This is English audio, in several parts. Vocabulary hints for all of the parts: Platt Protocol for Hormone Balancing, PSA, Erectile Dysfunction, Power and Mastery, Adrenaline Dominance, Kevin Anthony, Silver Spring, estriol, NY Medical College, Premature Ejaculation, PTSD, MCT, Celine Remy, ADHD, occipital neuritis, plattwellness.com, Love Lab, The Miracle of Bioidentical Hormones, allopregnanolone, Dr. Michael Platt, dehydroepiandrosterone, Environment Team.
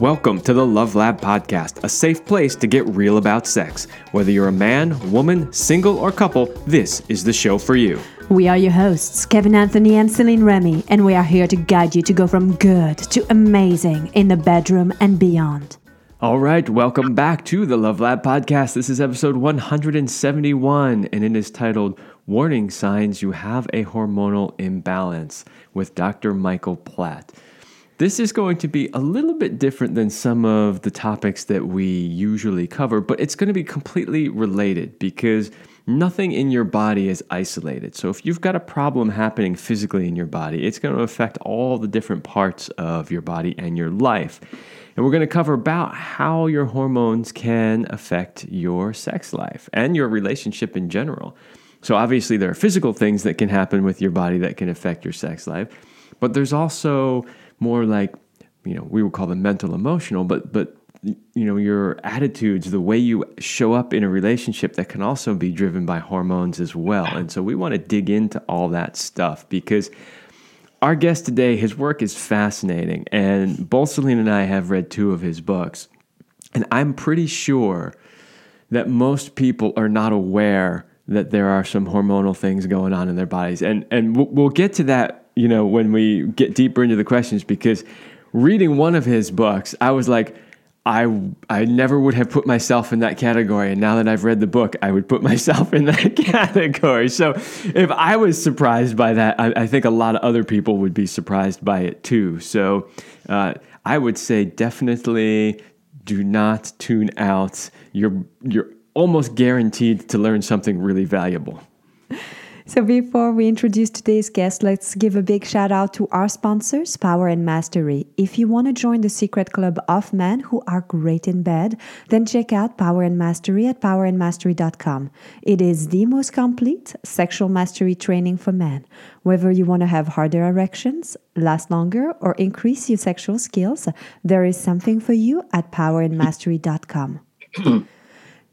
Welcome to the Love Lab Podcast, a safe place to get real about sex. Whether you're a man, woman, single, or couple, this is the show for you. We are your hosts, Kevin Anthony and Celine Remy, and we are here to guide you to go from good to amazing in the bedroom and beyond. All right, welcome back to the Love Lab Podcast. This is episode 171, and it is titled, Warning Signs You Have a Hormonal Imbalance with Dr. Michael Platt. This is going to be a little bit different than some of the topics that we usually cover, but it's going to be completely related because nothing in your body is isolated. So if you've got a problem happening physically in your body, it's going to affect all the different parts of your body and your life. And we're going to cover about how your hormones can affect your sex life and your relationship in general. So obviously there are physical things that can happen with your body that can affect your sex life, but there's also more like, we would call them mental, emotional, but your attitudes, the way you show up in a relationship that can also be driven by hormones as well. And so we want to dig into all that stuff because our guest today, his work is fascinating. And both Celine and I have read two of his books. And I'm pretty sure that most people are not aware that there are some hormonal things going on in their bodies. And we'll get to that, when we get deeper into the questions, because reading one of his books, I was like, I never would have put myself in that category. And now that I've read the book, I would put myself in that category. So if I was surprised by that, I think a lot of other people would be surprised by it too. So I would say definitely do not tune out. You're almost guaranteed to learn something really valuable. So before we introduce today's guest, let's give a big shout out to our sponsors, Power and Mastery. If you want to join the secret club of men who are great in bed, then check out Power and Mastery at powerandmastery.com. It is the most complete sexual mastery training for men. Whether you want to have harder erections, last longer, or increase your sexual skills, there is something for you at powerandmastery.com.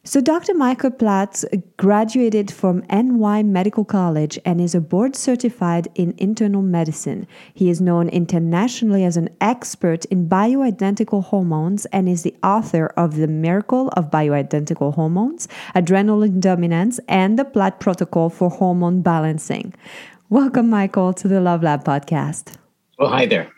So Dr. Michael Platt graduated from NY Medical College and is a board certified in internal medicine. He is known internationally as an expert in bioidentical hormones and is the author of The Miracle of Bioidentical Hormones, Adrenaline Dominance, and the Platt Protocol for Hormone Balancing. Welcome, Michael, to the Love Lab Podcast. Well, hi there.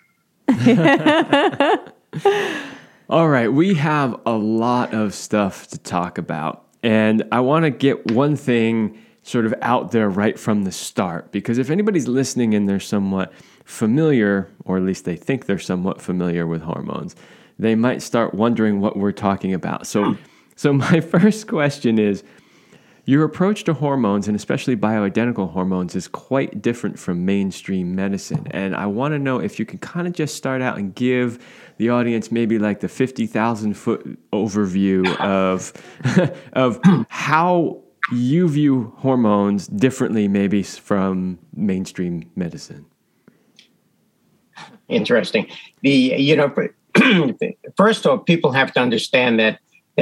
All right, we have a lot of stuff to talk about, and I want to get one thing sort of out there right from the start, because if anybody's listening and they're somewhat familiar, or at least they think they're somewhat familiar with hormones, they might start wondering what we're talking about. So my first question is, your approach to hormones, and especially bioidentical hormones, is quite different from mainstream medicine. And I want to know if you can kind of just start out and give the audience maybe like the 50,000-foot overview of of how you view hormones differently maybe from mainstream medicine. Interesting. First of all, people have to understand that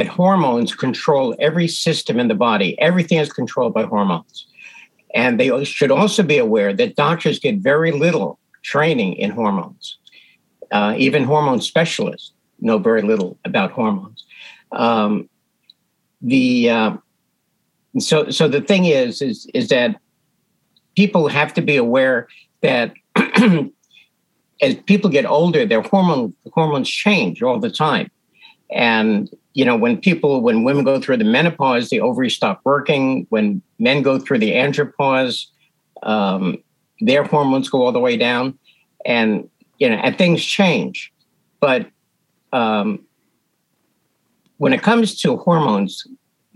hormones control every system in the body. Everything is controlled by hormones. And they should also be aware that doctors get very little training in hormones. Even hormone specialists know very little about hormones. So the thing is that people have to be aware that as people get older, their hormones change all the time. And when women go through the menopause, the ovaries stop working. When men go through the andropause, their hormones go all the way down, and things change. But when it comes to hormones,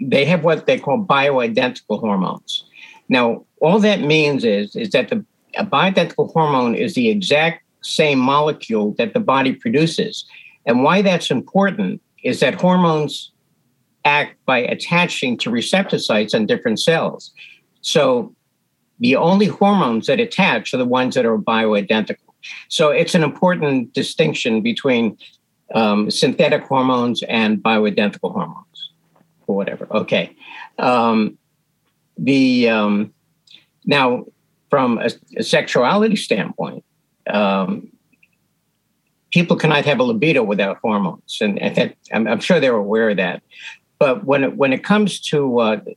they have what they call bioidentical hormones. Now, all that means is that a bioidentical hormone is the exact same molecule that the body produces, and why that's important is that hormones act by attaching to receptor sites on different cells. So the only hormones that attach are the ones that are bioidentical. So it's an important distinction between synthetic hormones and bioidentical hormones, or whatever. Okay. Now, from a sexuality standpoint, people cannot have a libido without hormones. And that, I'm sure they're aware of that. But when it comes to,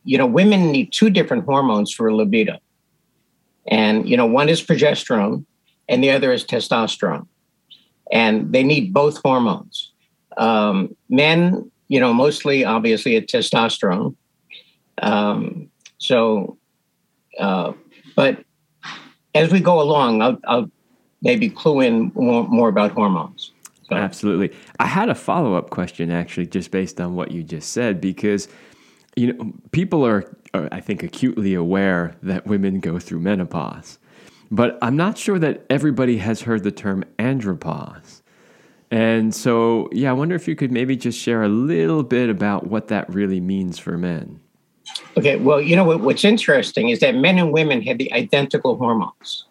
women need two different hormones for a libido. And, one is progesterone and the other is testosterone. And they need both hormones. Men, mostly, obviously, it's testosterone. But as we go along, I'll maybe clue in more about hormones. So. Absolutely. I had a follow-up question, actually, just based on what you just said, because, people are, I think, acutely aware that women go through menopause. But I'm not sure that everybody has heard the term andropause. And so, I wonder if you could maybe just share a little bit about what that really means for men. Okay, well, what's interesting is that men and women have the identical hormones.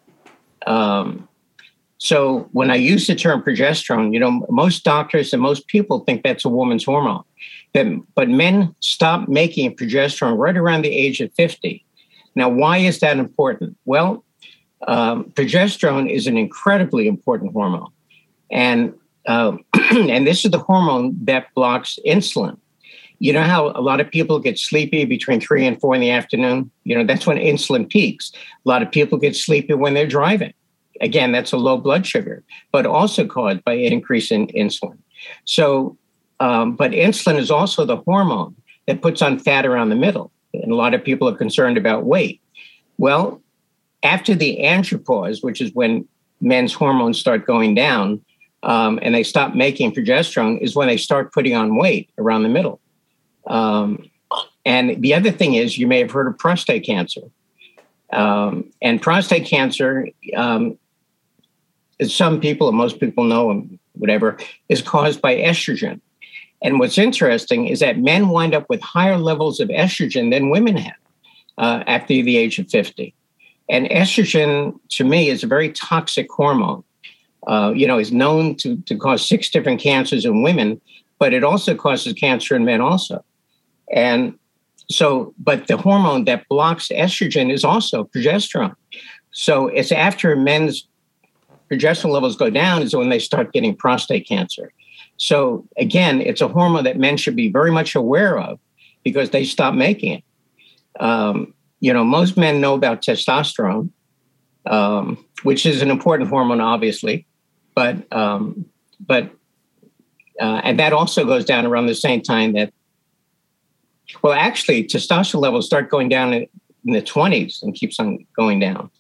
So when I use the term progesterone, most doctors and most people think that's a woman's hormone. But men stop making progesterone right around the age of 50. Now, why is that important? Well, progesterone is an incredibly important hormone. And this is the hormone that blocks insulin. You know how a lot of people get sleepy between 3 and 4 in the afternoon? That's when insulin peaks. A lot of people get sleepy when they're driving. Again, that's a low blood sugar, but also caused by an increase in insulin. So, but insulin is also the hormone that puts on fat around the middle. And a lot of people are concerned about weight. Well, after the andropause, which is when men's hormones start going down, and they stop making progesterone, is when they start putting on weight around the middle. And the other thing is, you may have heard of prostate cancer. And prostate cancer, some people, and most people know, whatever, is caused by estrogen. And what's interesting is that men wind up with higher levels of estrogen than women have after the age of 50. And estrogen, to me, is a very toxic hormone. It's known to cause 6 different cancers in women, but it also causes cancer in men also. And so, but the hormone that blocks estrogen is also progesterone. So it's after men's progesterone levels go down is when they start getting prostate cancer. So again, it's a hormone that men should be very much aware of because they stop making it. Most men know about testosterone, which is an important hormone, obviously, but and that also goes down around the same time that, well, actually, testosterone levels start going down in the 20s and keeps on going down.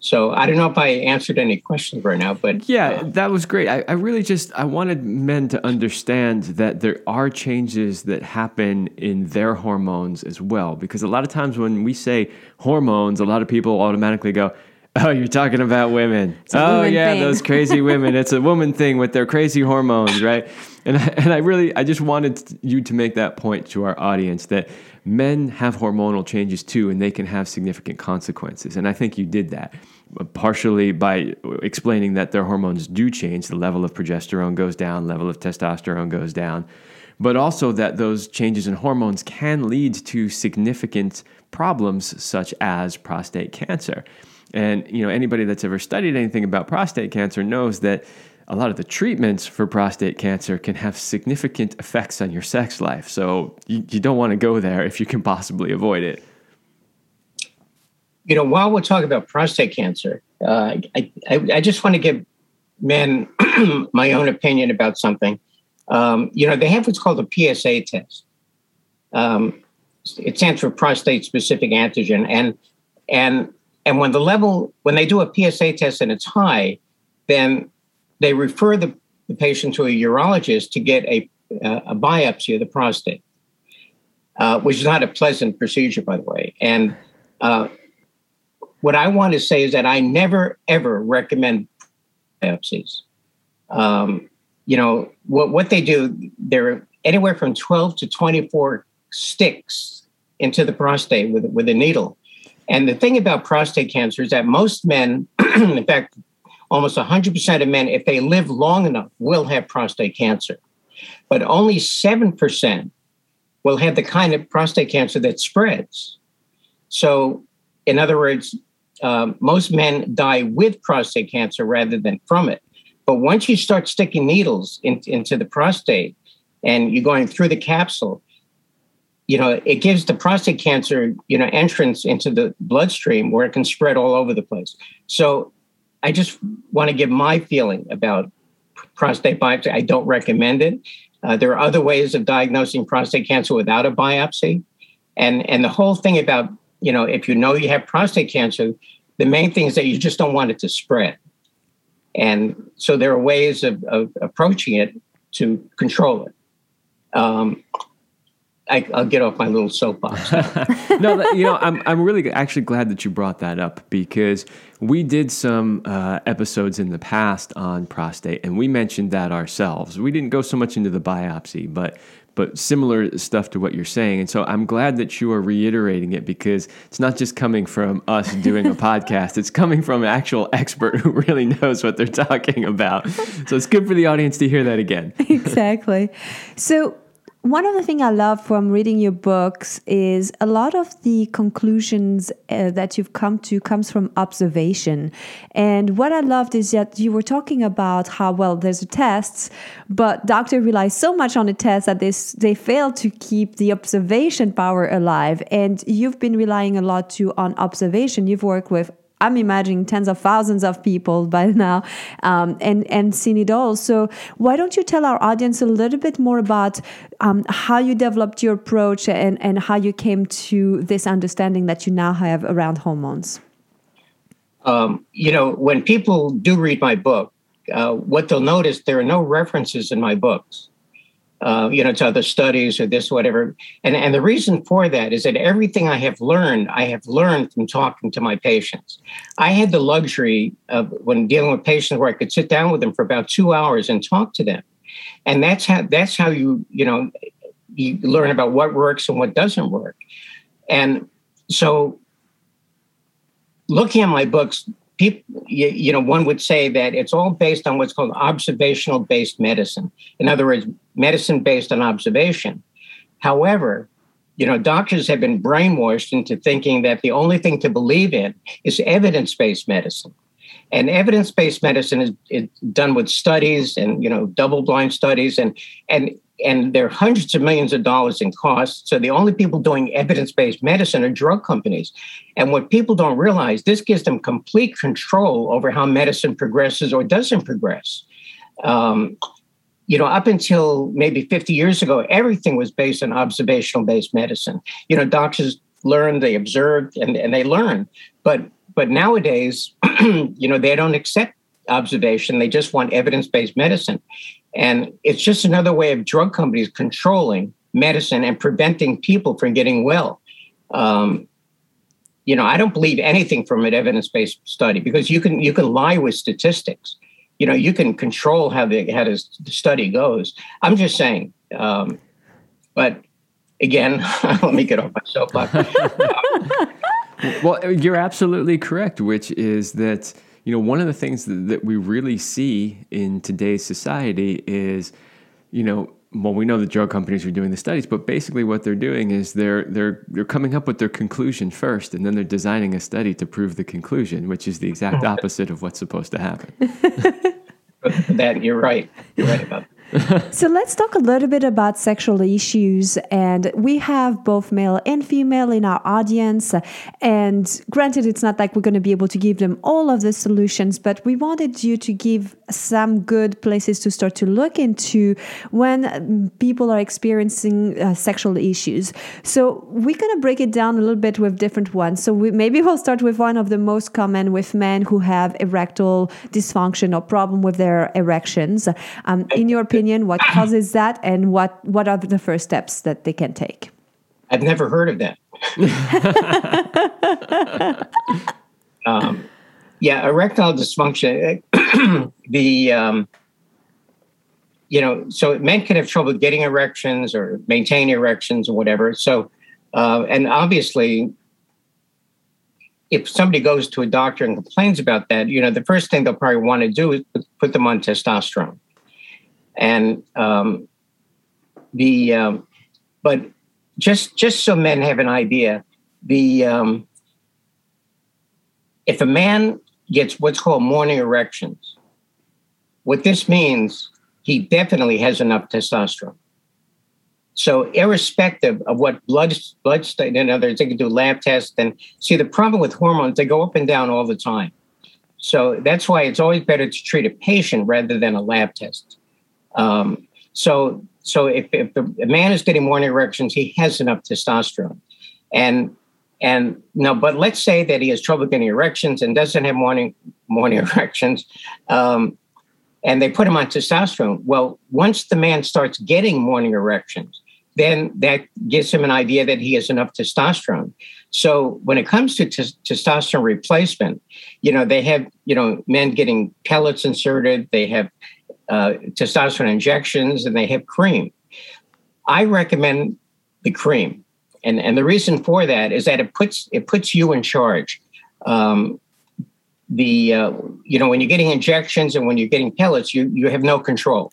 So I don't know if I answered any questions right now, but... Yeah, that was great. I really just, I wanted men to understand that there are changes that happen in their hormones as well. Because a lot of times when we say hormones, a lot of people automatically go, oh, you're talking about women. Oh, woman thing. Those crazy women. It's a woman thing with their crazy hormones, right? And I just wanted you to make that point to our audience that men have hormonal changes too, and they can have significant consequences. And I think you did that partially by explaining that their hormones do change. The level of progesterone goes down, level of testosterone goes down, but also that those changes in hormones can lead to significant problems such as prostate cancer. And, anybody that's ever studied anything about prostate cancer knows that a lot of the treatments for prostate cancer can have significant effects on your sex life. So you don't want to go there if you can possibly avoid it. While we're talking about prostate cancer, I just want to give men my own opinion about something. They have what's called a PSA test. It stands for prostate-specific antigen. And when they do a PSA test and it's high, then they refer the patient to a urologist to get a biopsy of the prostate, which is not a pleasant procedure, by the way. And what I want to say is that I never, ever recommend biopsies. What they do, they're anywhere from 12 to 24 sticks into the prostate with a needle. And the thing about prostate cancer is that most men, in fact, almost 100% of men, if they live long enough, will have prostate cancer. But only 7% will have the kind of prostate cancer that spreads. So, in other words, most men die with prostate cancer rather than from it. But once you start sticking needles into the prostate and you're going through the capsule, you know, it gives the prostate cancer, you know, entrance into the bloodstream where it can spread all over the place. So I just want to give my feeling about prostate biopsy. I don't recommend it. There are other ways of diagnosing prostate cancer without a biopsy. And the whole thing about, you know, if you know you have prostate cancer, the main thing is that you just don't want it to spread. And so there are ways of approaching it to control it. I'll get off my little soapbox. I'm really actually glad that you brought that up, because we did some episodes in the past on prostate, and we mentioned that ourselves. We didn't go so much into the biopsy, but similar stuff to what you're saying. And so I'm glad that you are reiterating it, because it's not just coming from us doing a podcast. It's coming from an actual expert who really knows what they're talking about. So it's good for the audience to hear that again. Exactly. So one of the things I love from reading your books is a lot of the conclusions that you've come to comes from observation. And what I loved is that you were talking about how, well, there's tests, but doctors rely so much on the tests that they fail to keep the observation power alive. And you've been relying a lot too on observation. You've worked with, I'm imagining, tens of thousands of people by now, and seen it all. So why don't you tell our audience a little bit more about how you developed your approach and how you came to this understanding that you now have around hormones? You know, when people do read my book, what they'll notice, there are no references in my books, you know, to other studies or this, whatever. And the reason for that is that everything I have learned from talking to my patients. I had the luxury of, when dealing with patients, where I could sit down with them for about 2 hours and talk to them. And that's how you learn about what works and what doesn't work. And so looking at my books, people, one would say that it's all based on what's called observational-based medicine. In other words, medicine based on observation. However, you know, doctors have been brainwashed into thinking that the only thing to believe in is evidence-based medicine. And evidence-based medicine is done with studies and, you know, double-blind studies, and there are hundreds of millions of dollars in costs. So the only people doing evidence-based medicine are drug companies. And what people don't realize, this gives them complete control over how medicine progresses or doesn't progress. Up until maybe 50 years ago, everything was based on observational-based medicine. You know, doctors learned, they observed, and they learned. But nowadays, they don't accept observation. They just want evidence-based medicine. And it's just another way of drug companies controlling medicine and preventing people from getting well. I don't believe anything from an evidence-based study, because you can lie with statistics. You know, you can control how the study goes. I'm just saying. But again, let me get off my soapbox. Well, you're absolutely correct, which is that, you know, one of the things that we really see in today's society is, you know, well, we know the drug companies are doing the studies, but basically what they're doing is they're coming up with their conclusion first, and then they're designing a study to prove the conclusion, which is the exact opposite of what's supposed to happen. That you're right. You're right about that. So let's talk a little bit about sexual issues, and we have both male and female in our audience, and granted, it's not like we're going to be able to give them all of the solutions, but we wanted you to give some good places to start to look into when people are experiencing sexual issues. So we're going to break it down a little bit with different ones. So maybe we'll start with one of the most common, with men who have erectile dysfunction or problem with their erections. In your opinion, what causes that, and what are the first steps that they can take? I've never heard of that. Erectile dysfunction. So men can have trouble getting erections or maintaining erections or whatever. So, and obviously, if somebody goes to a doctor and complains about that, you know, the first thing they'll probably want to do is put them on testosterone. And but just so men have an idea, if a man gets what's called morning erections, What this means, he definitely has enough testosterone. So irrespective of what blood study and others, they can do lab tests. And see, the problem with hormones, they go up and down all the time. So that's why it's always better to treat a patient rather than a lab test. So if a man is getting morning erections, he has enough testosterone. And no, but let's say that he has trouble getting erections and doesn't have morning erections, and they put him on testosterone. Well, once the man starts getting morning erections, then that gives him an idea that he has enough testosterone. So when it comes to testosterone replacement, they have, men getting pellets inserted, they have testosterone injections, and they have cream. I recommend the cream. And the reason for that is that it puts you in charge. When you're getting injections and when you're getting pellets, you have no control.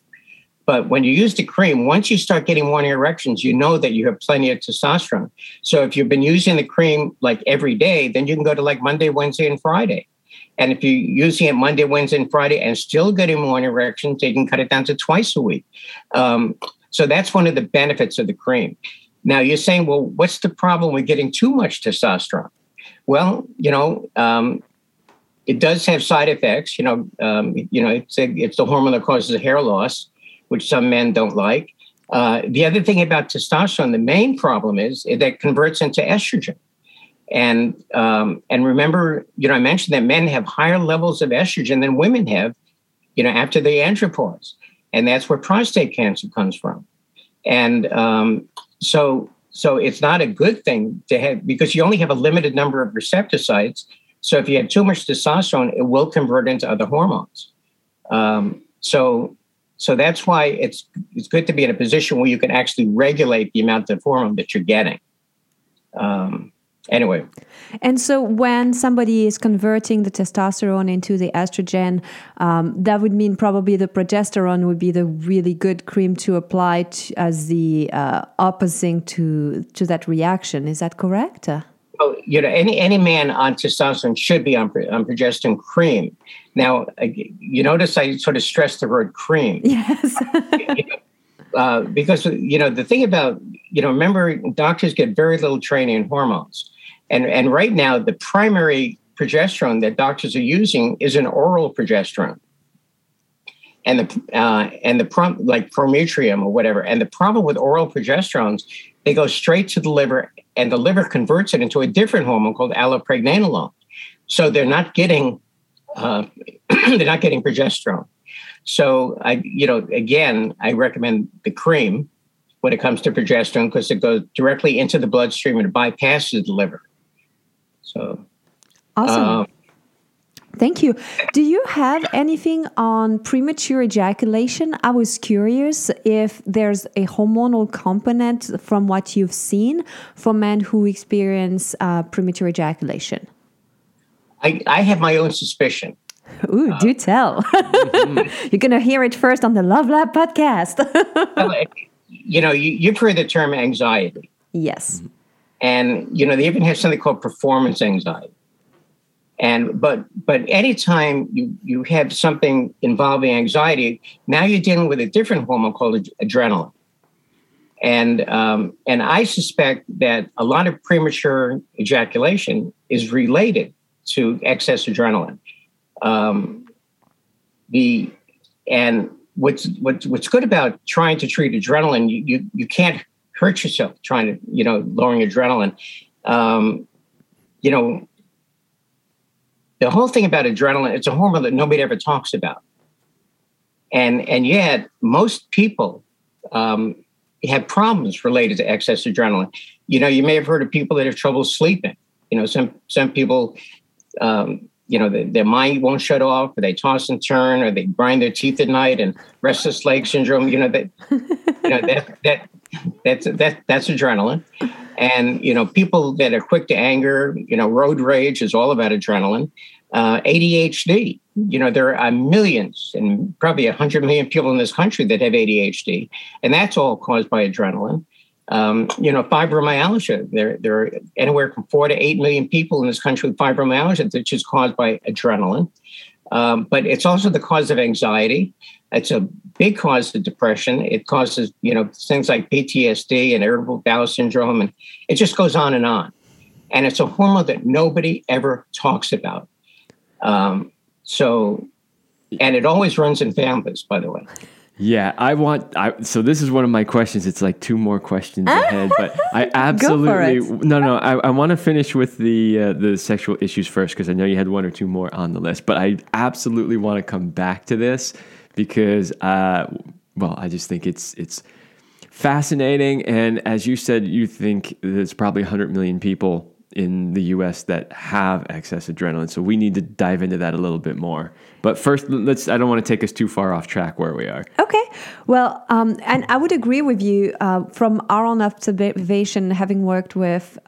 But when you use the cream, once you start getting morning erections, you know that you have plenty of testosterone. So if you've been using the cream like every day, then you can go to like Monday, Wednesday, and Friday. And if you're using it Monday, Wednesday, and Friday and still getting morning erections, you can cut it down to twice a week. So that's one of the benefits of the cream. Now, you're saying, well, what's the problem with getting too much testosterone? Well, it does have side effects. It's the hormone that causes the hair loss, which some men don't like. The other thing about testosterone, the main problem is that it converts into estrogen. And remember, I mentioned that men have higher levels of estrogen than women have, after the andropause. And that's where prostate cancer comes from. And So it's not a good thing to have, because you only have a limited number of receptor sites. So if you have too much testosterone, it will convert into other hormones. So that's why it's good to be in a position where you can actually regulate the amount of hormone that you're getting. Anyway. And so when somebody is converting the testosterone into the estrogen, that would mean probably the progesterone would be the really good cream to apply as the opposing to that reaction. Is that correct? Any man on testosterone should be on progesterone cream. Now, you notice I sort of stressed the word cream. Yes. Because, the thing about, remember, doctors get very little training in hormones. And right now, the primary progesterone that doctors are using is an oral progesterone, and the Prometheus or whatever. And the problem with oral progesterones, they go straight to the liver, and the liver converts it into a different hormone called allopregnanolone. So they're not getting progesterone. So I recommend the cream when it comes to progesterone, because it goes directly into the bloodstream and bypasses the liver. So, awesome. Thank you. Do you have anything on premature ejaculation? I was curious if there's a hormonal component from what you've seen for men who experience premature ejaculation. I have my own suspicion. Ooh, do tell. You're going to hear it first on the Love Lab podcast. You've heard the term anxiety. Yes. And, they even have something called performance anxiety. And but anytime you have something involving anxiety, now you're dealing with a different hormone called adrenaline. And I suspect that a lot of premature ejaculation is related to excess adrenaline. What's good about trying to treat adrenaline, you can't hurt yourself trying to, lowering adrenaline. The whole thing about adrenaline, it's a hormone that nobody ever talks about. And yet most people, have problems related to excess adrenaline. You may have heard of people that have trouble sleeping. Some people, their mind won't shut off, or they toss and turn, or they grind their teeth at night, and restless leg syndrome. That's adrenaline. And people that are quick to anger. Road rage is all about adrenaline. ADHD. There are millions, and probably 100 million people in this country that have ADHD, and that's all caused by adrenaline. Fibromyalgia. There are anywhere from 4 to 8 million people in this country with fibromyalgia, which is caused by adrenaline. But it's also the cause of anxiety. It's a big cause of depression. It causes, things like PTSD and irritable bowel syndrome, and it just goes on. And it's a hormone that nobody ever talks about. And it always runs in families, by the way. Yeah, so this is one of my questions. It's like two more questions ahead, but I absolutely, I want to finish with the sexual issues first, because I know you had one or two more on the list, but I absolutely want to come back to this because, I just think it's fascinating. And as you said, you think there's probably 100 million people in the US that have excess adrenaline. So we need to dive into that a little bit more. But first, I don't want to take us too far off track where we are. Okay. Well, and I would agree with you from our own observation, having worked with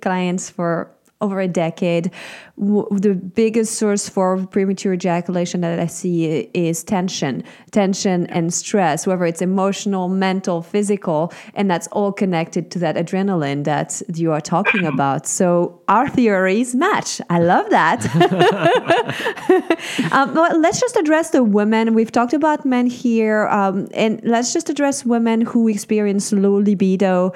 clients for over a decade, the biggest source for premature ejaculation that I see is tension and stress, whether it's emotional, mental, physical, and that's all connected to that adrenaline that you are talking about. So our theories match. I love that. Let's just address the women. We've talked about men here, and let's just address women who experience low libido,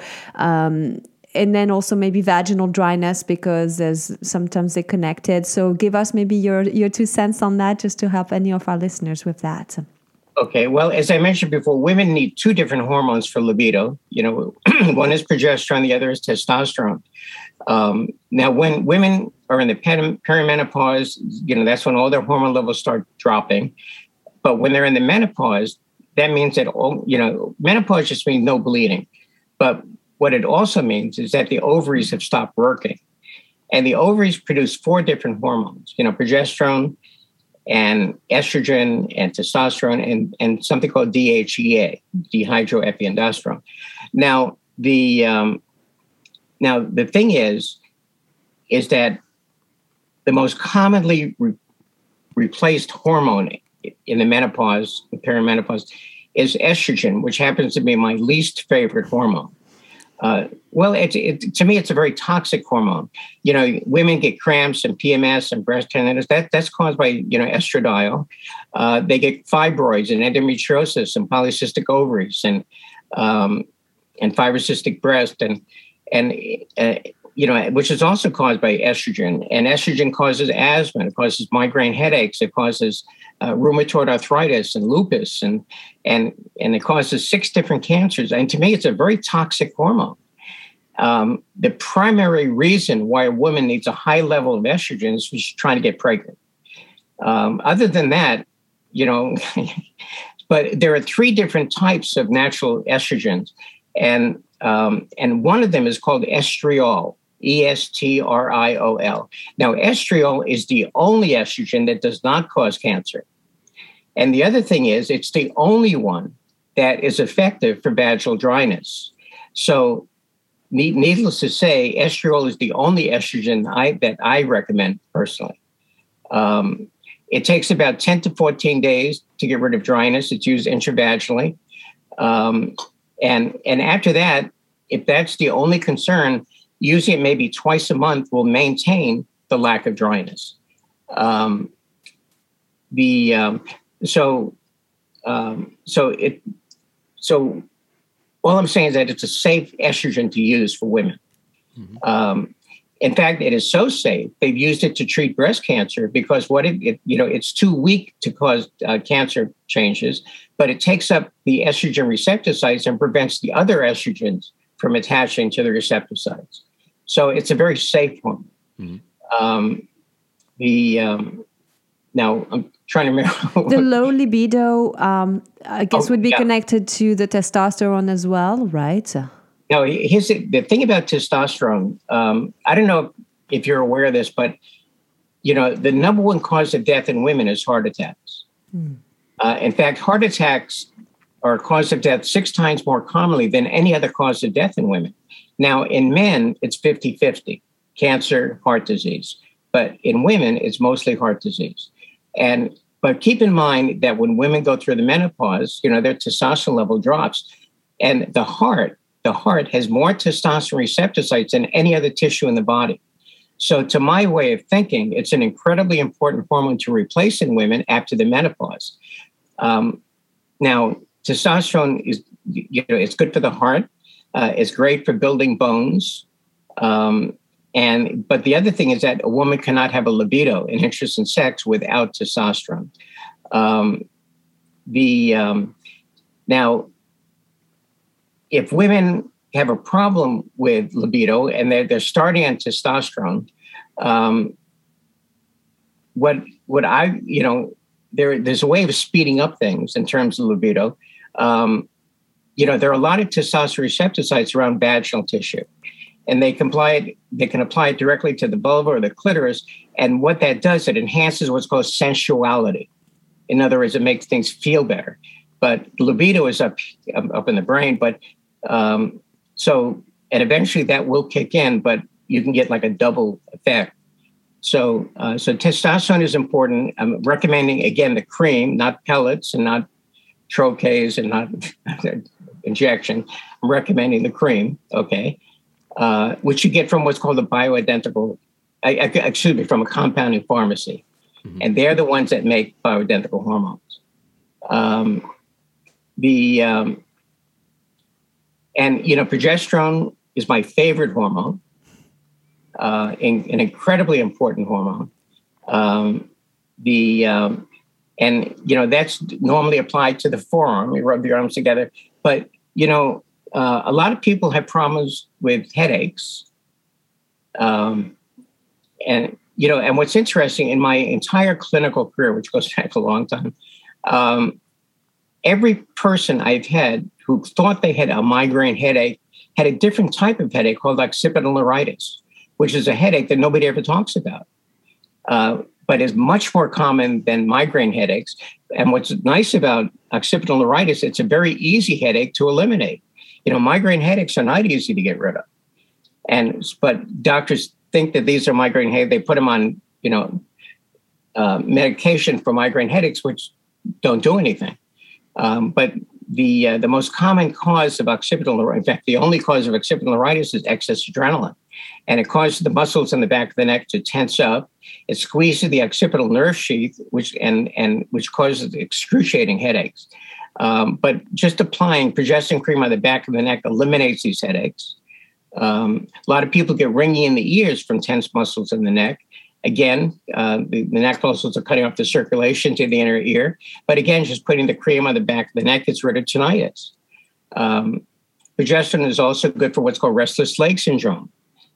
and then also maybe vaginal dryness, because there's sometimes they're connected. So give us maybe your 2 cents on that, just to help any of our listeners with that. Okay. Well, as I mentioned before, women need 2 different hormones for libido. One is progesterone, the other is testosterone. Now, when women are in the perimenopause, that's when all their hormone levels start dropping. But when they're in the menopause, that means that menopause just means no bleeding. But what it also means is that the ovaries have stopped working, and the ovaries produce 4 different hormones, progesterone and estrogen and testosterone and something called DHEA, dehydroepiandrosterone. Now, the thing is that the most commonly replaced hormone in the menopause, the perimenopause, is estrogen, which happens to be my least favorite hormone. To me, it's a very toxic hormone. Women get cramps and PMS and breast tenderness. That's caused by, estradiol. They get fibroids and endometriosis and polycystic ovaries and fibrocystic breast and which is also caused by estrogen. And estrogen causes asthma. It causes migraine headaches. It causes rheumatoid arthritis and lupus, and it causes 6 different cancers. And to me, it's a very toxic hormone. The primary reason why a woman needs a high level of estrogen is she's trying to get pregnant. Other than that, but there are 3 different types of natural estrogens, and one of them is called estriol. E-S-T-R-I-O-L. Now, estriol is the only estrogen that does not cause cancer. And the other thing is, it's the only one that is effective for vaginal dryness. So, needless to say, estriol is the only estrogen that I recommend personally. It takes about 10 to 14 days to get rid of dryness. It's used intravaginally. And after that, if that's the only concern, using it maybe twice a month will maintain the lack of dryness. So all I'm saying is that it's a safe estrogen to use for women. Mm-hmm. In fact, it is so safe they've used it to treat breast cancer, because it's too weak to cause cancer changes, but it takes up the estrogen receptor sites and prevents the other estrogens from attaching to the receptor sites. So it's a very safe hormone. Mm-hmm. Now I'm trying to remember. The low libido, I guess, would be connected to the testosterone as well, right? Now, here's the thing about testosterone. I don't know if you're aware of this, but, the number one cause of death in women is heart attacks. Mm. In fact, heart attacks are a cause of death 6 times more commonly than any other cause of death in women. Now, in men, it's 50-50, cancer, heart disease. But in women, it's mostly heart disease. But keep in mind that when women go through the menopause, their testosterone level drops. And the heart has more testosterone receptor sites than any other tissue in the body. So to my way of thinking, it's an incredibly important hormone to replace in women after the menopause. Now, testosterone is, it's good for the heart. It's great for building bones. But the other thing is that a woman cannot have a libido, an interest in sex, without testosterone. Now, if women have a problem with libido and they're starting on testosterone, there's a way of speeding up things in terms of libido. There are a lot of testosterone receptor sites around vaginal tissue, and they can apply it directly to the vulva or the clitoris. And what that does, it enhances what's called sensuality. In other words, it makes things feel better. But libido is up in the brain. But and eventually that will kick in, but you can get like a double effect. So testosterone is important. I'm recommending, again, the cream, not pellets and not troches and not injection. I'm recommending the cream, okay, which you get from what's called the bioidentical, from a compounding pharmacy. Mm-hmm. And they're the ones that make bioidentical hormones. Progesterone is my favorite hormone, an incredibly important hormone. That's normally applied to the forearm. You rub your arms together. But, a lot of people have problems with headaches. And what's interesting in my entire clinical career, which goes back a long time, every person I've had who thought they had a migraine headache had a different type of headache called occipital neuritis, which is a headache that nobody ever talks about, but is much more common than migraine headaches. And what's nice about occipital neuritis, it's a very easy headache to eliminate. Migraine headaches are not easy to get rid of. But doctors think that these are migraine headaches. They put them on, medication for migraine headaches, which don't do anything. The most common cause of occipital neuritis, in fact, the only cause of occipital neuritis is excess adrenaline. And it causes the muscles in the back of the neck to tense up. It squeezes the occipital nerve sheath, which causes excruciating headaches. But just applying progesterone cream on the back of the neck eliminates these headaches. A lot of people get ringing in the ears from tense muscles in the neck. Again, the neck muscles are cutting off the circulation to the inner ear. But again, just putting the cream on the back of the neck gets rid of tinnitus. Progesterone is also good for what's called restless leg syndrome.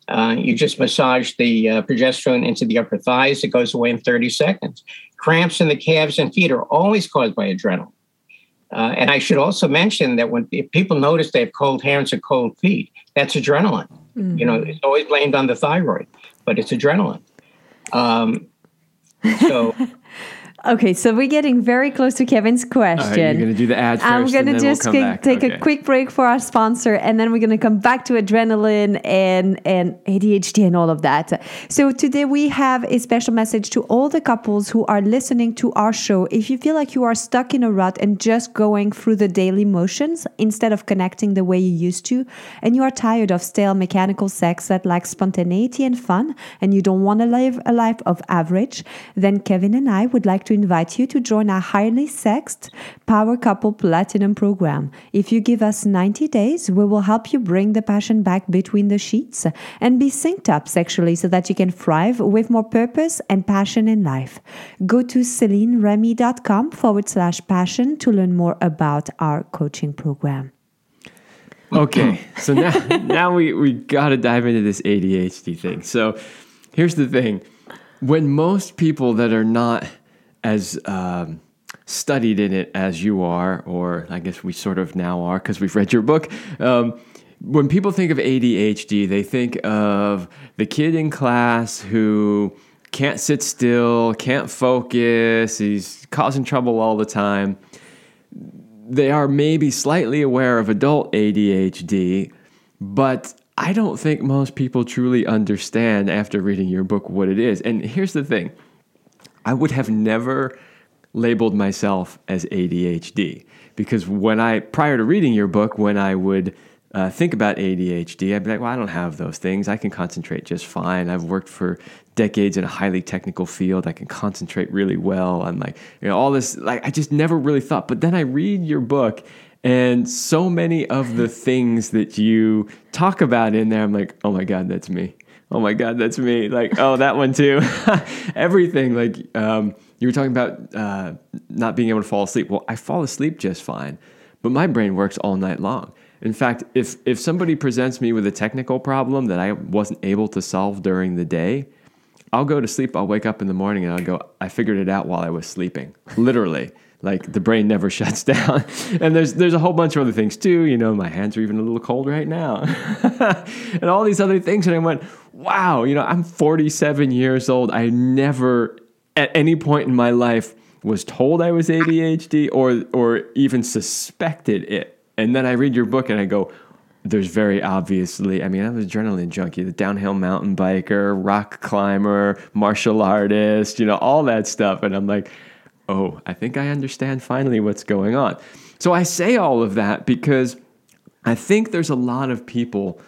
You just massage the progesterone into the upper thighs. It goes away in 30 seconds. Cramps in the calves and feet are always caused by adrenaline. And I should also mention that if people notice they have cold hands or cold feet, that's adrenaline. Mm-hmm. It's always blamed on the thyroid, but it's adrenaline. Okay, so we're getting very close to Kevin's question. All right, you're going to do the ad first. I'm going to just take a quick break for our sponsor, and then we're going to come back to adrenaline and ADHD and all of that. So today we have a special message to all the couples who are listening to our show. If you feel like you are stuck in a rut and just going through the daily motions instead of connecting the way you used to, and you are tired of stale mechanical sex that lacks spontaneity and fun, and you don't want to live a life of average, then Kevin and I would like to invite you to join our highly sexed Power Couple Platinum program. If you give us 90 days, we will help you bring the passion back between the sheets and be synced up sexually so that you can thrive with more purpose and passion in life. Go to celineremy.com/passion to learn more about our coaching program. Okay, so now we got to dive into this ADHD thing. So here's the thing. When most people that are not as studied in it as you are, or I guess we sort of now are because we've read your book. When people think of ADHD, they think of the kid in class who can't sit still, can't focus, he's causing trouble all the time. They are maybe slightly aware of adult ADHD, but I don't think most people truly understand after reading your book what it is. And here's the thing. I would have never labeled myself as ADHD because prior to reading your book, when I would think about ADHD, I'd be like, well, I don't have those things. I can concentrate just fine. I've worked for decades in a highly technical field. I can concentrate really well. I'm like, all this, I just never really thought. But then I read your book, and so many of the things that you talk about in there, I'm like, oh my God, that's me. Oh my God, that's me. Oh, that one too. Everything. You were talking about not being able to fall asleep. Well, I fall asleep just fine, but my brain works all night long. In fact, if somebody presents me with a technical problem that I wasn't able to solve during the day, I'll go to sleep, I'll wake up in the morning, and I'll go, I figured it out while I was sleeping. Literally. The brain never shuts down. And there's a whole bunch of other things too. My hands are even a little cold right now. And all these other things. And I went, wow, I'm 47 years old. I never, at any point in my life, was told I was ADHD or even suspected it. And then I read your book and I go, there's very obviously, I'm an adrenaline junkie, the downhill mountain biker, rock climber, martial artist, all that stuff. And I'm like, oh, I think I understand finally what's going on. So I say all of that because I think there's a lot of people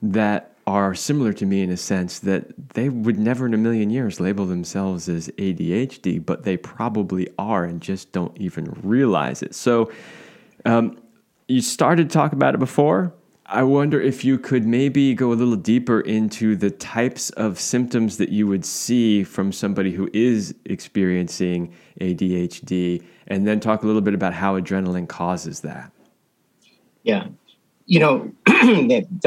that are similar to me in a sense that they would never in a million years label themselves as ADHD, but they probably are and just don't even realize it. So, you started to talk about it before. I wonder if you could maybe go a little deeper into the types of symptoms that you would see from somebody who is experiencing ADHD, and then talk a little bit about how adrenaline causes that. Yeah. The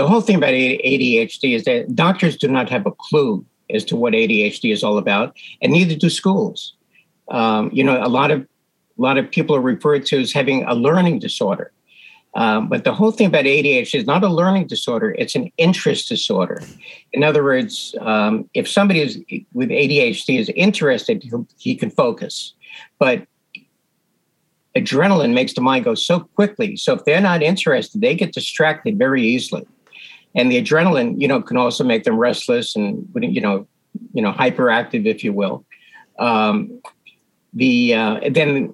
whole thing about ADHD is that doctors do not have a clue as to what ADHD is all about, and neither do schools. A lot of people are referred to as having a learning disorder. But the whole thing about ADHD is not a learning disorder, it's an interest disorder. In other words, if somebody is with ADHD is interested, he can focus. But adrenaline makes the mind go so quickly. So if they're not interested, they get distracted very easily. And the adrenaline, can also make them restless and, hyperactive, if you will. But the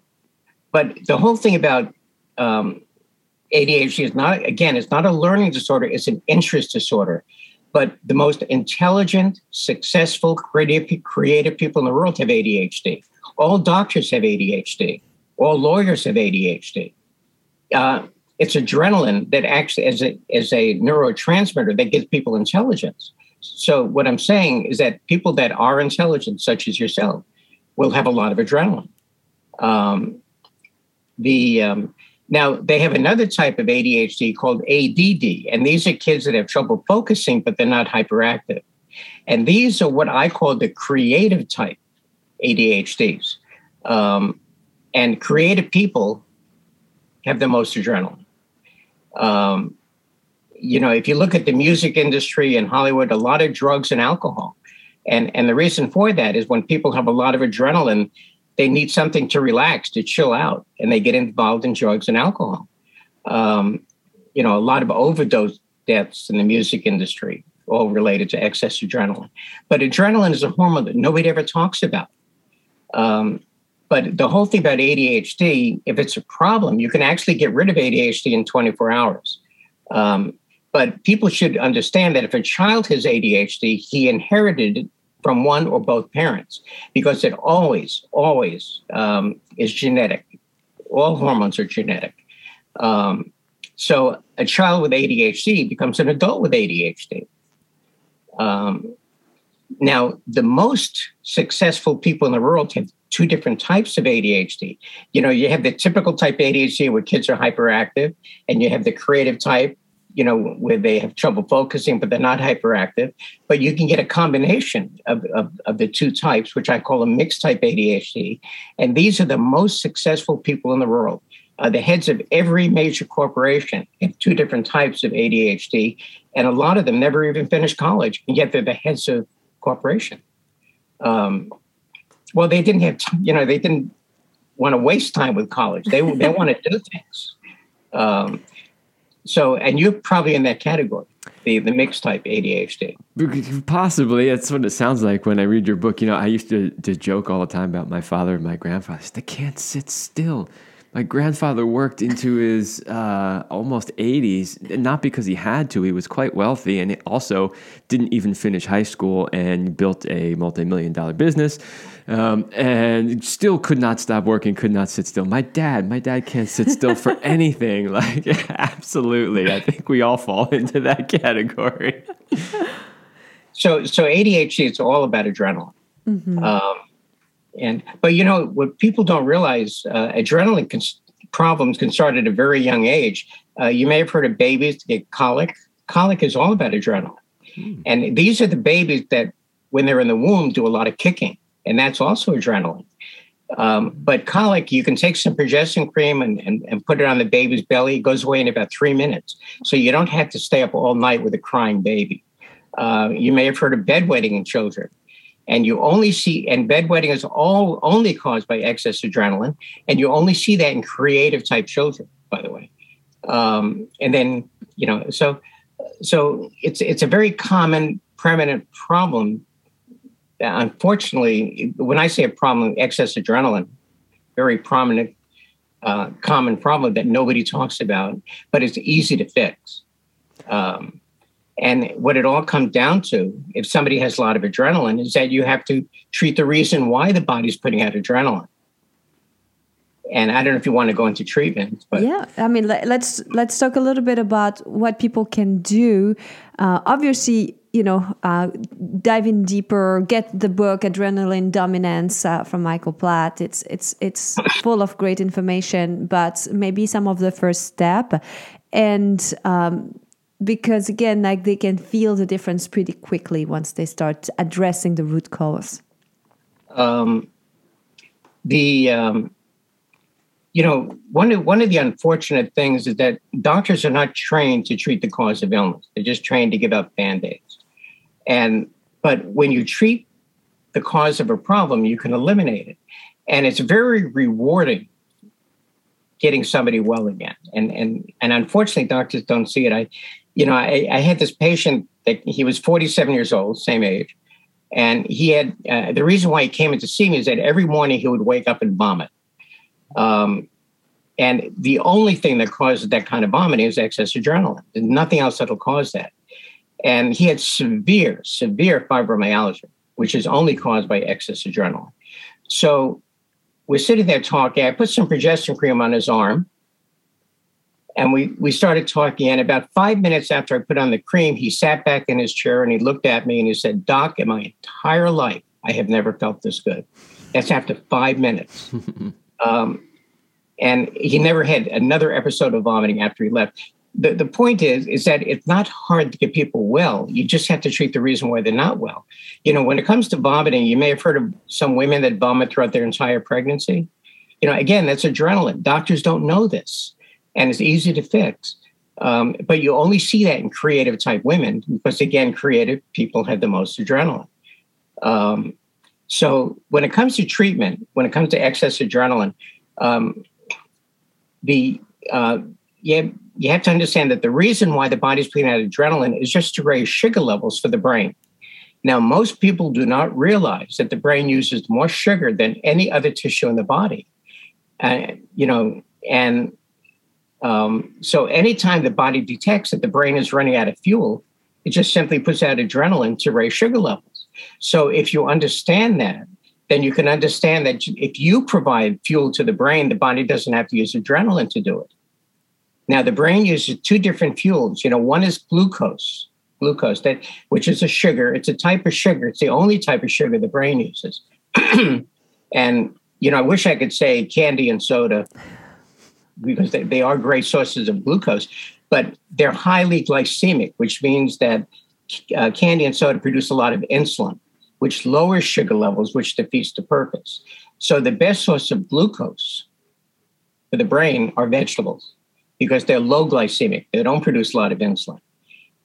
whole thing about ADHD is not, again, it's not a learning disorder, it's an interest disorder. But the most intelligent, successful, creative people in the world have ADHD. All doctors have ADHD. All lawyers have ADHD. It's adrenaline that acts as a neurotransmitter that gives people intelligence. So what I'm saying is that people that are intelligent, such as yourself, will have a lot of adrenaline. Now, they have another type of ADHD called ADD, and these are kids that have trouble focusing, but they're not hyperactive. And these are what I call the creative type ADHDs. And creative people have the most adrenaline. If you look at the music industry in Hollywood, a lot of drugs and alcohol. And the reason for that is when people have a lot of adrenaline, they need something to relax, to chill out, and they get involved in drugs and alcohol. A lot of overdose deaths in the music industry, all related to excess adrenaline. But adrenaline is a hormone that nobody ever talks about. But the whole thing about ADHD, if it's a problem, you can actually get rid of ADHD in 24 hours. But people should understand that if a child has ADHD, he inherited it from one or both parents, because it always is genetic. All hormones are genetic. So a child with ADHD becomes an adult with ADHD. Now, the most successful people in the world have two different types of ADHD. You have the typical type ADHD where kids are hyperactive, and you have the creative type, where they have trouble focusing, but they're not hyperactive. But you can get a combination of the two types, which I call a mixed type ADHD. And these are the most successful people in the world. The heads of every major corporation have two different types of ADHD. And a lot of them never even finished college, and yet they're the heads of corporation. They didn't have time, they didn't want to waste time with college. They want to do things. And you're probably in that category, the mixed type ADHD. Possibly. That's what it sounds like when I read your book. I used to joke all the time about my father and my grandfather. They can't sit still. My grandfather worked into his almost 80s, not because he had to. He was quite wealthy, and he also didn't even finish high school and built a multi-million-dollar business, and still could not stop working, could not sit still. My dad can't sit still for anything. Like, absolutely. I think we all fall into that category. So ADHD, it's all about adrenaline. Mm-hmm. But you know what people don't realize, adrenaline problems can start at a very young age. You may have heard of babies that get colic. Colic is all about adrenaline. Mm. And these are the babies that when they're in the womb do a lot of kicking, and that's also adrenaline. But colic, you can take some progestin cream and put it on the baby's belly. It goes away in about 3 minutes. So you don't have to stay up all night with a crying baby. You may have heard of bedwetting in children. And you only see, and bedwetting is only caused by excess adrenaline. And you only see that in creative type children, by the way. And then, you know, so it's a very common, permanent problem. Unfortunately, when I say a problem, excess adrenaline, very prominent, common problem that nobody talks about, but it's easy to fix. And what it all comes down to, if somebody has a lot of adrenaline, is that you have to treat the reason why the body's putting out adrenaline. And I don't know if you want to go into treatment, but yeah, I mean, let's talk a little bit about what people can do. Obviously, you know, dive in deeper. Get the book Adrenaline Dominance from Michael Platt. It's full of great information, but maybe some of the first step and. Because again, like they can feel the difference pretty quickly once they start addressing the root cause. You know, one of the unfortunate things is that doctors are not trained to treat the cause of illness. They're just trained to give out Band-Aids. But when you treat the cause of a problem, you can eliminate it, and it's very rewarding. Getting somebody well again, and unfortunately, doctors don't see it. I had this patient that he was 47 years old, same age, and he had the reason why he came in to see me is that every morning he would wake up and vomit, and the only thing that causes that kind of vomiting is excess adrenaline. There's nothing else that'll cause that, and he had severe fibromyalgia, which is only caused by excess adrenaline. So. We're sitting there talking. I put some progestin cream on his arm, and we started talking. And about 5 minutes after I put on the cream, he sat back in his chair, and he looked at me, and he said, "Doc, in my entire life, I have never felt this good." That's after 5 minutes. And he never had another episode of vomiting after he left. The point is that it's not hard to get people well. You just have to treat the reason why they're not well. You know, when it comes to vomiting, you may have heard of some women that vomit throughout their entire pregnancy. You know, again, that's adrenaline. Doctors don't know this, and it's easy to fix. But you only see that in creative type women because, again, creative people have the most adrenaline. So when it comes to treatment, when it comes to excess adrenaline, you have to understand that the reason why the body's putting out adrenaline is just to raise sugar levels for the brain. Now, most people do not realize that the brain uses more sugar than any other tissue in the body. So anytime the body detects that the brain is running out of fuel, it just simply puts out adrenaline to raise sugar levels. So if you understand that, then you can understand that if you provide fuel to the brain, the body doesn't have to use adrenaline to do it. Now, the brain uses two different fuels. You know, one is glucose, which is a sugar. It's a type of sugar. It's the only type of sugar the brain uses. And, you know, I wish I could say candy and soda because they are great sources of glucose, but they're highly glycemic, which means that candy and soda produce a lot of insulin, which lowers sugar levels, which defeats the purpose. So the best source of glucose for the brain are vegetables. Because they're low glycemic. They don't produce a lot of insulin.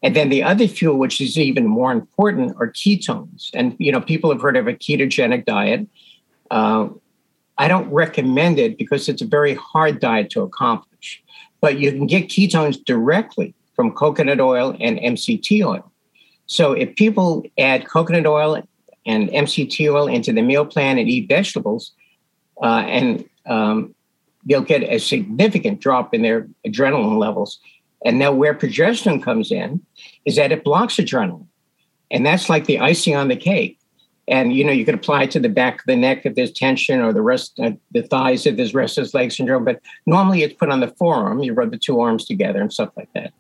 And then the other fuel, which is even more important, are ketones. And, you know, people have heard of a ketogenic diet. I don't recommend it because it's a very hard diet to accomplish. But you can get ketones directly from coconut oil and MCT oil. So if people add coconut oil and MCT oil into the meal plan and eat vegetables you'll get a significant drop in their adrenaline levels. And now where progesterone comes in is that it blocks adrenaline. And that's like the icing on the cake. And, you know, you could apply it to the back of the neck if there's tension or the rest, the thighs if there's restless leg syndrome. But normally it's put on the forearm. You rub the two arms together and stuff like that.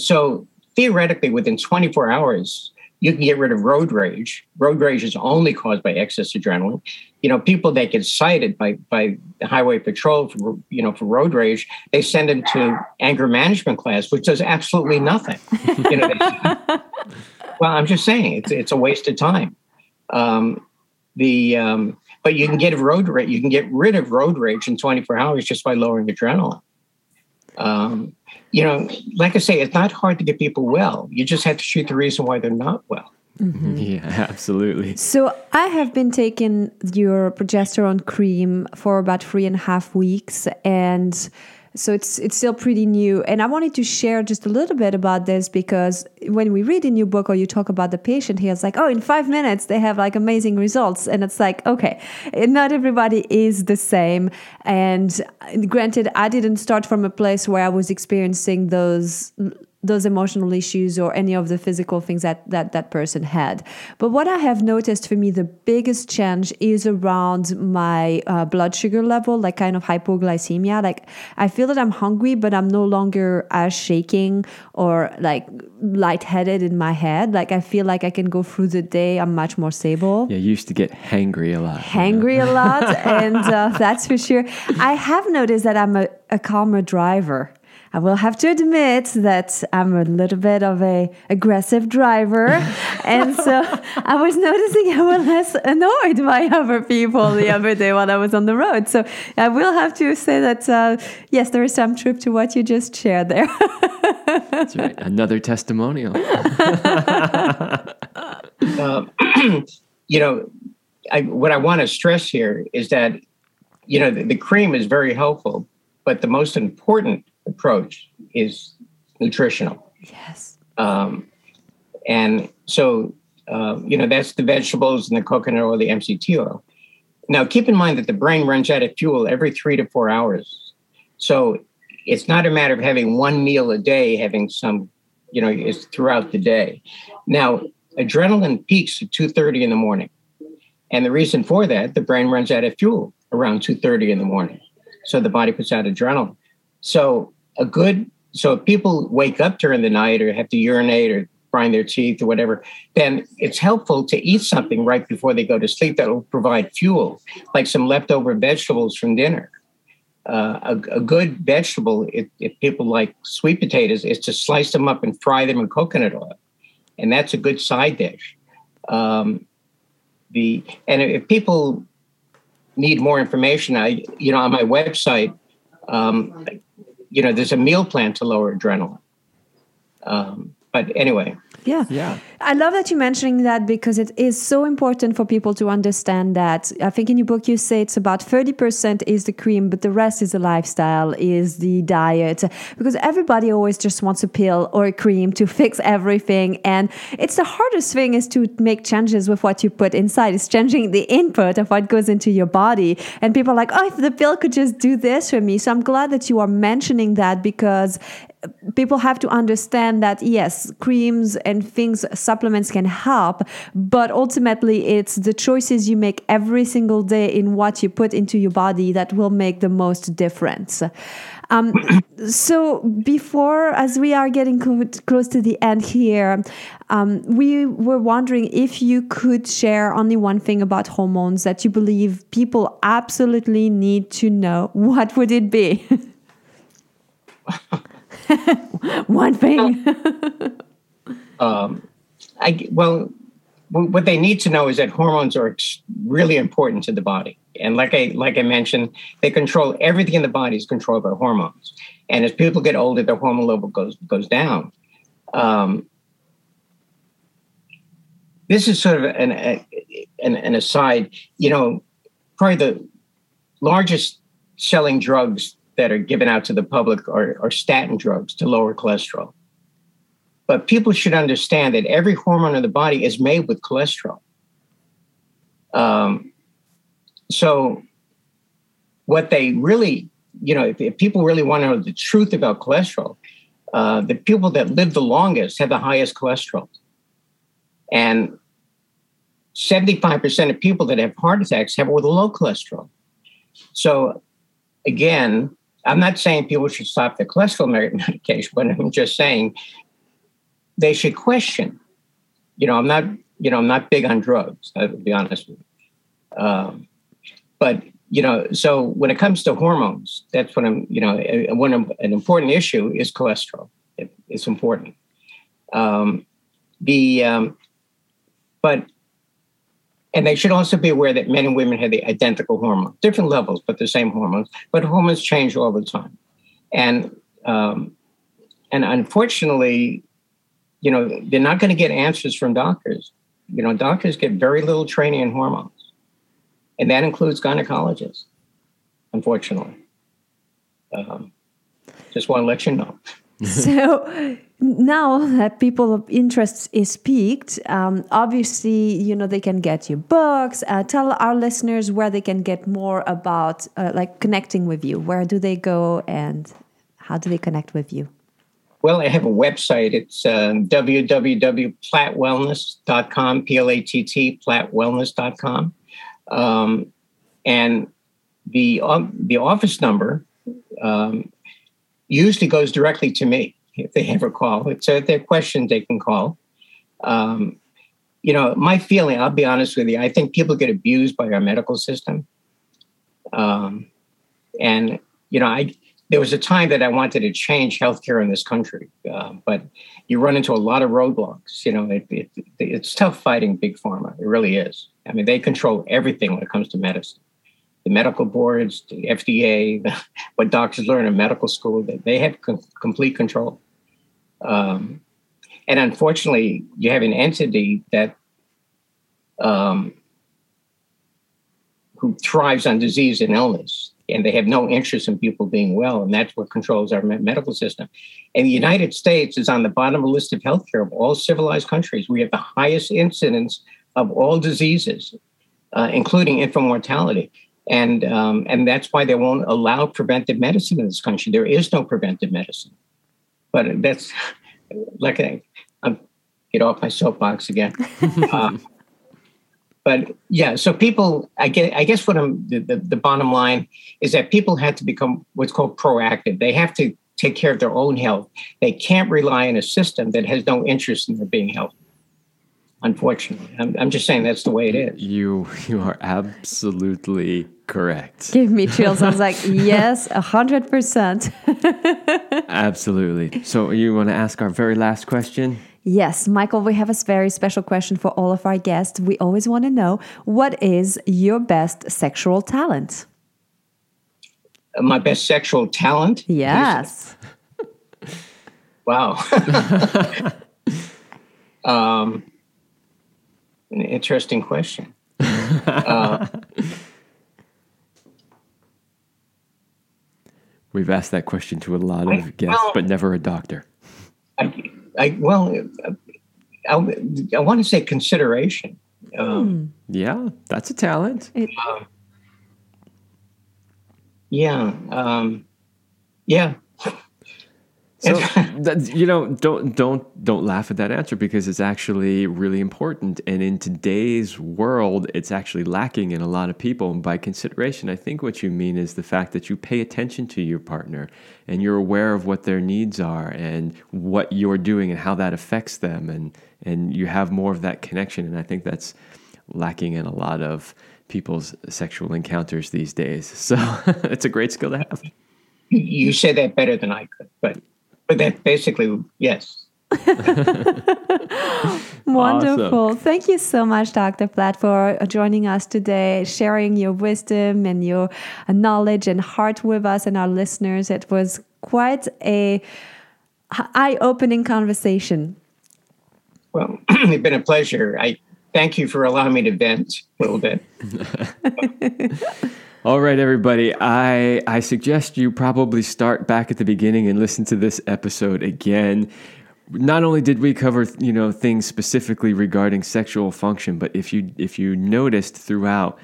So theoretically, within 24 hours, you can get rid of road rage. Road rage is only caused by excess adrenaline. You know, people that get cited by the highway patrol, for road rage, they send them to anger management class, which does absolutely nothing. You know, well, I'm just saying it's a waste of time. But you can get rid of road rage in 24 hours just by lowering adrenaline. You know, like I say, it's not hard to get people well. You just have to treat the reason why they're not well. Mm-hmm. Yeah, absolutely. So I have been taking your progesterone cream for about 3.5 weeks, and so it's still pretty new. And I wanted to share just a little bit about this, because when we read in your book or you talk about the patient here, it's like, oh, in 5 minutes, they have like amazing results. And it's like, okay, not everybody is the same. And granted, I didn't start from a place where I was experiencing those emotional issues or any of the physical things that person had. But what I have noticed for me, the biggest change is around my blood sugar level, like kind of hypoglycemia. Like I feel that I'm hungry, but I'm no longer as shaking or like lightheaded in my head. Like I feel like I can go through the day. I'm much more stable. Yeah, you used to get hangry a lot. And that's for sure. I have noticed that I'm a calmer driver. I will have to admit that I'm a little bit of an aggressive driver. And so I was noticing I was less annoyed by other people the other day while I was on the road. So I will have to say that, yes, there is some truth to what you just shared there. That's right. Another testimonial. You know, what I want to stress here is that, you know, the cream is very helpful, but the most important approach is nutritional. Yes. And so, you know, that's the vegetables and the coconut oil, the MCT oil. Now, keep in mind that the brain runs out of fuel every 3 to 4 hours. So it's not a matter of having one meal a day, having some, you know, it's throughout the day. Now, adrenaline peaks at 2:30 in the morning. And the reason for that, the brain runs out of fuel around 2:30 in the morning. So the body puts out adrenaline. So if people wake up during the night or have to urinate or grind their teeth or whatever, then it's helpful to eat something right before they go to sleep that will provide fuel, like some leftover vegetables from dinner. A good vegetable, if people like sweet potatoes, is to slice them up and fry them in coconut oil. And that's a good side dish. And if people need more information, on my website, you know, there's a meal plan to lower adrenaline. But anyway. Yeah. I love that you're mentioning that, because it is so important for people to understand that. I think in your book, you say it's about 30% is the cream, but the rest is the lifestyle, is the diet, because everybody always just wants a pill or a cream to fix everything. And it's the hardest thing is to make changes with what you put inside. It's changing the input of what goes into your body. And people are like, oh, if the pill could just do this for me. So I'm glad that you are mentioning that, because people have to understand that, yes, creams and things, supplements can help, but ultimately it's the choices you make every single day in what you put into your body that will make the most difference. So as we are getting close to the end here, we were wondering if you could share only one thing about hormones that you believe people absolutely need to know. What would it be? One thing. What they need to know is that hormones are really important to the body, and like I mentioned, they control everything in the body is controlled by hormones. And as people get older, their hormone level goes down. This is sort of an aside. You know, probably the largest selling drugs that are given out to the public are statin drugs to lower cholesterol. But people should understand that every hormone in the body is made with cholesterol. So what they really, you know, if people really want to know the truth about cholesterol, the people that live the longest have the highest cholesterol. And 75% of people that have heart attacks have it with low cholesterol. So again, I'm not saying people should stop the cholesterol medication, but I'm just saying they should question. You know, I'm not big on drugs, I'll be honest with you. But, you know, so when it comes to hormones, that's what I'm, you know, an important issue is cholesterol. It's important. And they should also be aware that men and women have the identical hormones, different levels, but the same hormones. But hormones change all the time. And unfortunately, you know, they're not going to get answers from doctors. You know, doctors get very little training in hormones. And that includes gynecologists, unfortunately. Just want to let you know. So now that people of interest is piqued, obviously, you know, they can get your books. Tell our listeners where they can get more about like connecting with you. Where do they go and how do they connect with you? Well, I have a website. It's www.plattwellness.com, Platt, plattwellness.com. And the office number usually goes directly to me if they ever call. If they have questions, they can call. You know, my feeling, I'll be honest with you, I think people get abused by our medical system. And, you know, there was a time that I wanted to change healthcare in this country, but you run into a lot of roadblocks. You know, it's tough fighting big pharma. It really is. I mean, they control everything when it comes to medicine. The medical boards, the FDA, what doctors learn in medical school, they have complete control. And unfortunately, you have an entity that who thrives on disease and illness, and they have no interest in people being well, and that's what controls our medical system. And the United States is on the bottom of the list of healthcare of all civilized countries. We have the highest incidence of all diseases, including infant mortality. And that's why they won't allow preventive medicine in this country. There is no preventive medicine. But that's like I get off my soapbox again. But yeah, so people, I guess what I'm the bottom line is that people have to become what's called proactive. They have to take care of their own health. They can't rely on a system that has no interest in their being healthy. Unfortunately, I'm just saying that's the way it is. You are absolutely correct. Give me chills. I was like, yes, 100%. Absolutely. So you want to ask our very last question? Yes, Michael, we have a very special question for all of our guests. We always want to know, what is your best sexual talent? My best sexual talent? Yes. Wow. An interesting question. We've asked that question to a lot of guests, but never a doctor. I want to say consideration. Yeah, that's a talent. Yeah. So, you know, don't laugh at that answer, because it's actually really important. And in today's world, it's actually lacking in a lot of people. And by consideration, I think what you mean is the fact that you pay attention to your partner and you're aware of what their needs are and what you're doing and how that affects them. And you have more of that connection. And I think that's lacking in a lot of people's sexual encounters these days. So it's a great skill to have. You said that better than I could, but that basically, yes. Wonderful. Awesome. Thank you so much, Dr. Platt, for joining us today, sharing your wisdom and your knowledge and heart with us and our listeners. It was quite an eye-opening conversation. Well, it's been a pleasure. I thank you for allowing me to vent a little bit. All right, everybody, I suggest you probably start back at the beginning and listen to this episode again. Not only did we cover, you know, things specifically regarding sexual function, but if you noticed throughout,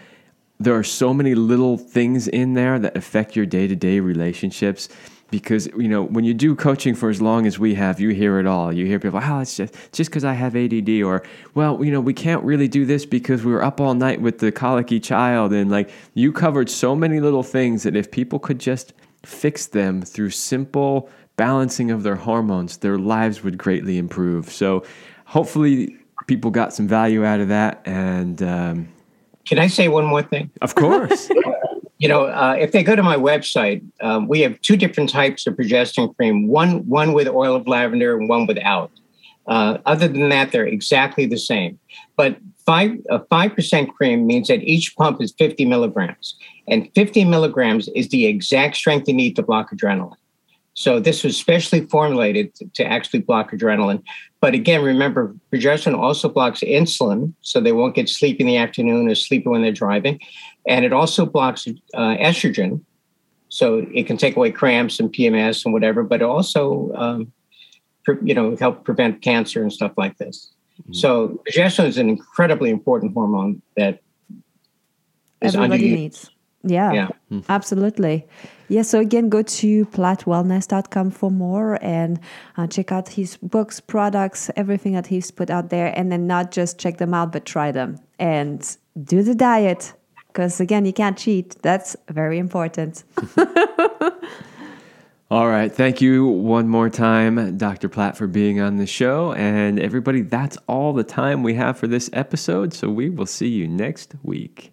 there are so many little things in there that affect your day-to-day relationships. Because, you know, when you do coaching for as long as we have, you hear it all. You hear people, oh, it's just because I have ADD, or, well, you know, we can't really do this because we were up all night with the colicky child. And like, you covered so many little things that if people could just fix them through simple balancing of their hormones, their lives would greatly improve. So hopefully people got some value out of that. And can I say one more thing? Of course. You know, if they go to my website, we have two different types of progesterone cream, one with oil of lavender and one without. Other than that, they're exactly the same. But a 5% cream means that each pump is 50 milligrams. And 50 milligrams is the exact strength you need to block adrenaline. So this was specially formulated to actually block adrenaline. But again, remember, progesterone also blocks insulin, so they won't get sleepy in the afternoon or sleepy when they're driving. And it also blocks estrogen, so it can take away cramps and PMS and whatever, but also, help prevent cancer and stuff like this. Mm-hmm. So progesterone is an incredibly important hormone that is everybody needs. Yeah, absolutely. Yeah, so again, go to plattwellness.com for more and check out his books, products, everything that he's put out there. And then not just check them out, but try them and do the diet. Because again, you can't cheat. That's very important. All right. Thank you one more time, Dr. Platt, for being on the show. And everybody, that's all the time we have for this episode. So we will see you next week.